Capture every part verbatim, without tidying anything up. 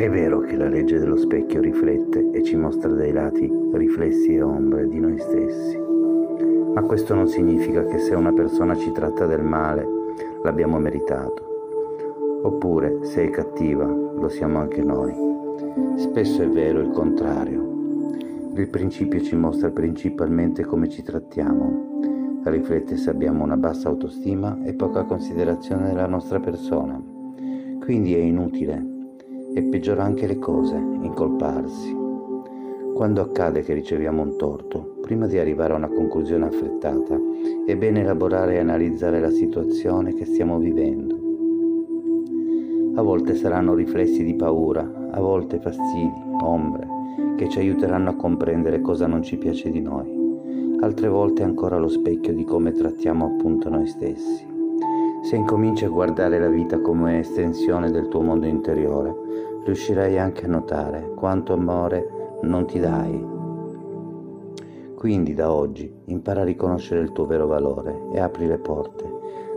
È vero che la legge dello specchio riflette e ci mostra dai lati riflessi e ombre di noi stessi, ma questo non significa che se una persona ci tratta del male l'abbiamo meritato, oppure se è cattiva lo siamo anche noi. Spesso è vero il contrario. Il principio ci mostra principalmente come ci trattiamo, riflette se abbiamo una bassa autostima e poca considerazione della nostra persona, quindi è inutile e peggiora anche le cose, incolparsi. Quando accade che riceviamo un torto, prima di arrivare a una conclusione affrettata, è bene elaborare e analizzare la situazione che stiamo vivendo. A volte saranno riflessi di paura, a volte fastidi, ombre, che ci aiuteranno a comprendere cosa non ci piace di noi. Altre volte ancora lo specchio di come trattiamo appunto noi stessi. Se incominci a guardare la vita come estensione del tuo mondo interiore, riuscirai anche a notare quanto amore non ti dai. Quindi da oggi impara a riconoscere il tuo vero valore e apri le porte,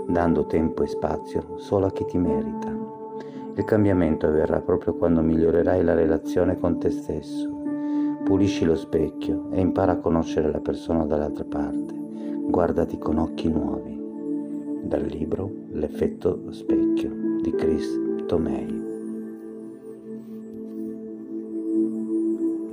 dando tempo e spazio solo a chi ti merita. Il cambiamento avverrà proprio quando migliorerai la relazione con te stesso. Pulisci lo specchio e impara a conoscere la persona dall'altra parte. Guardati con occhi nuovi. Dal libro L'effetto specchio di Chris Tomei.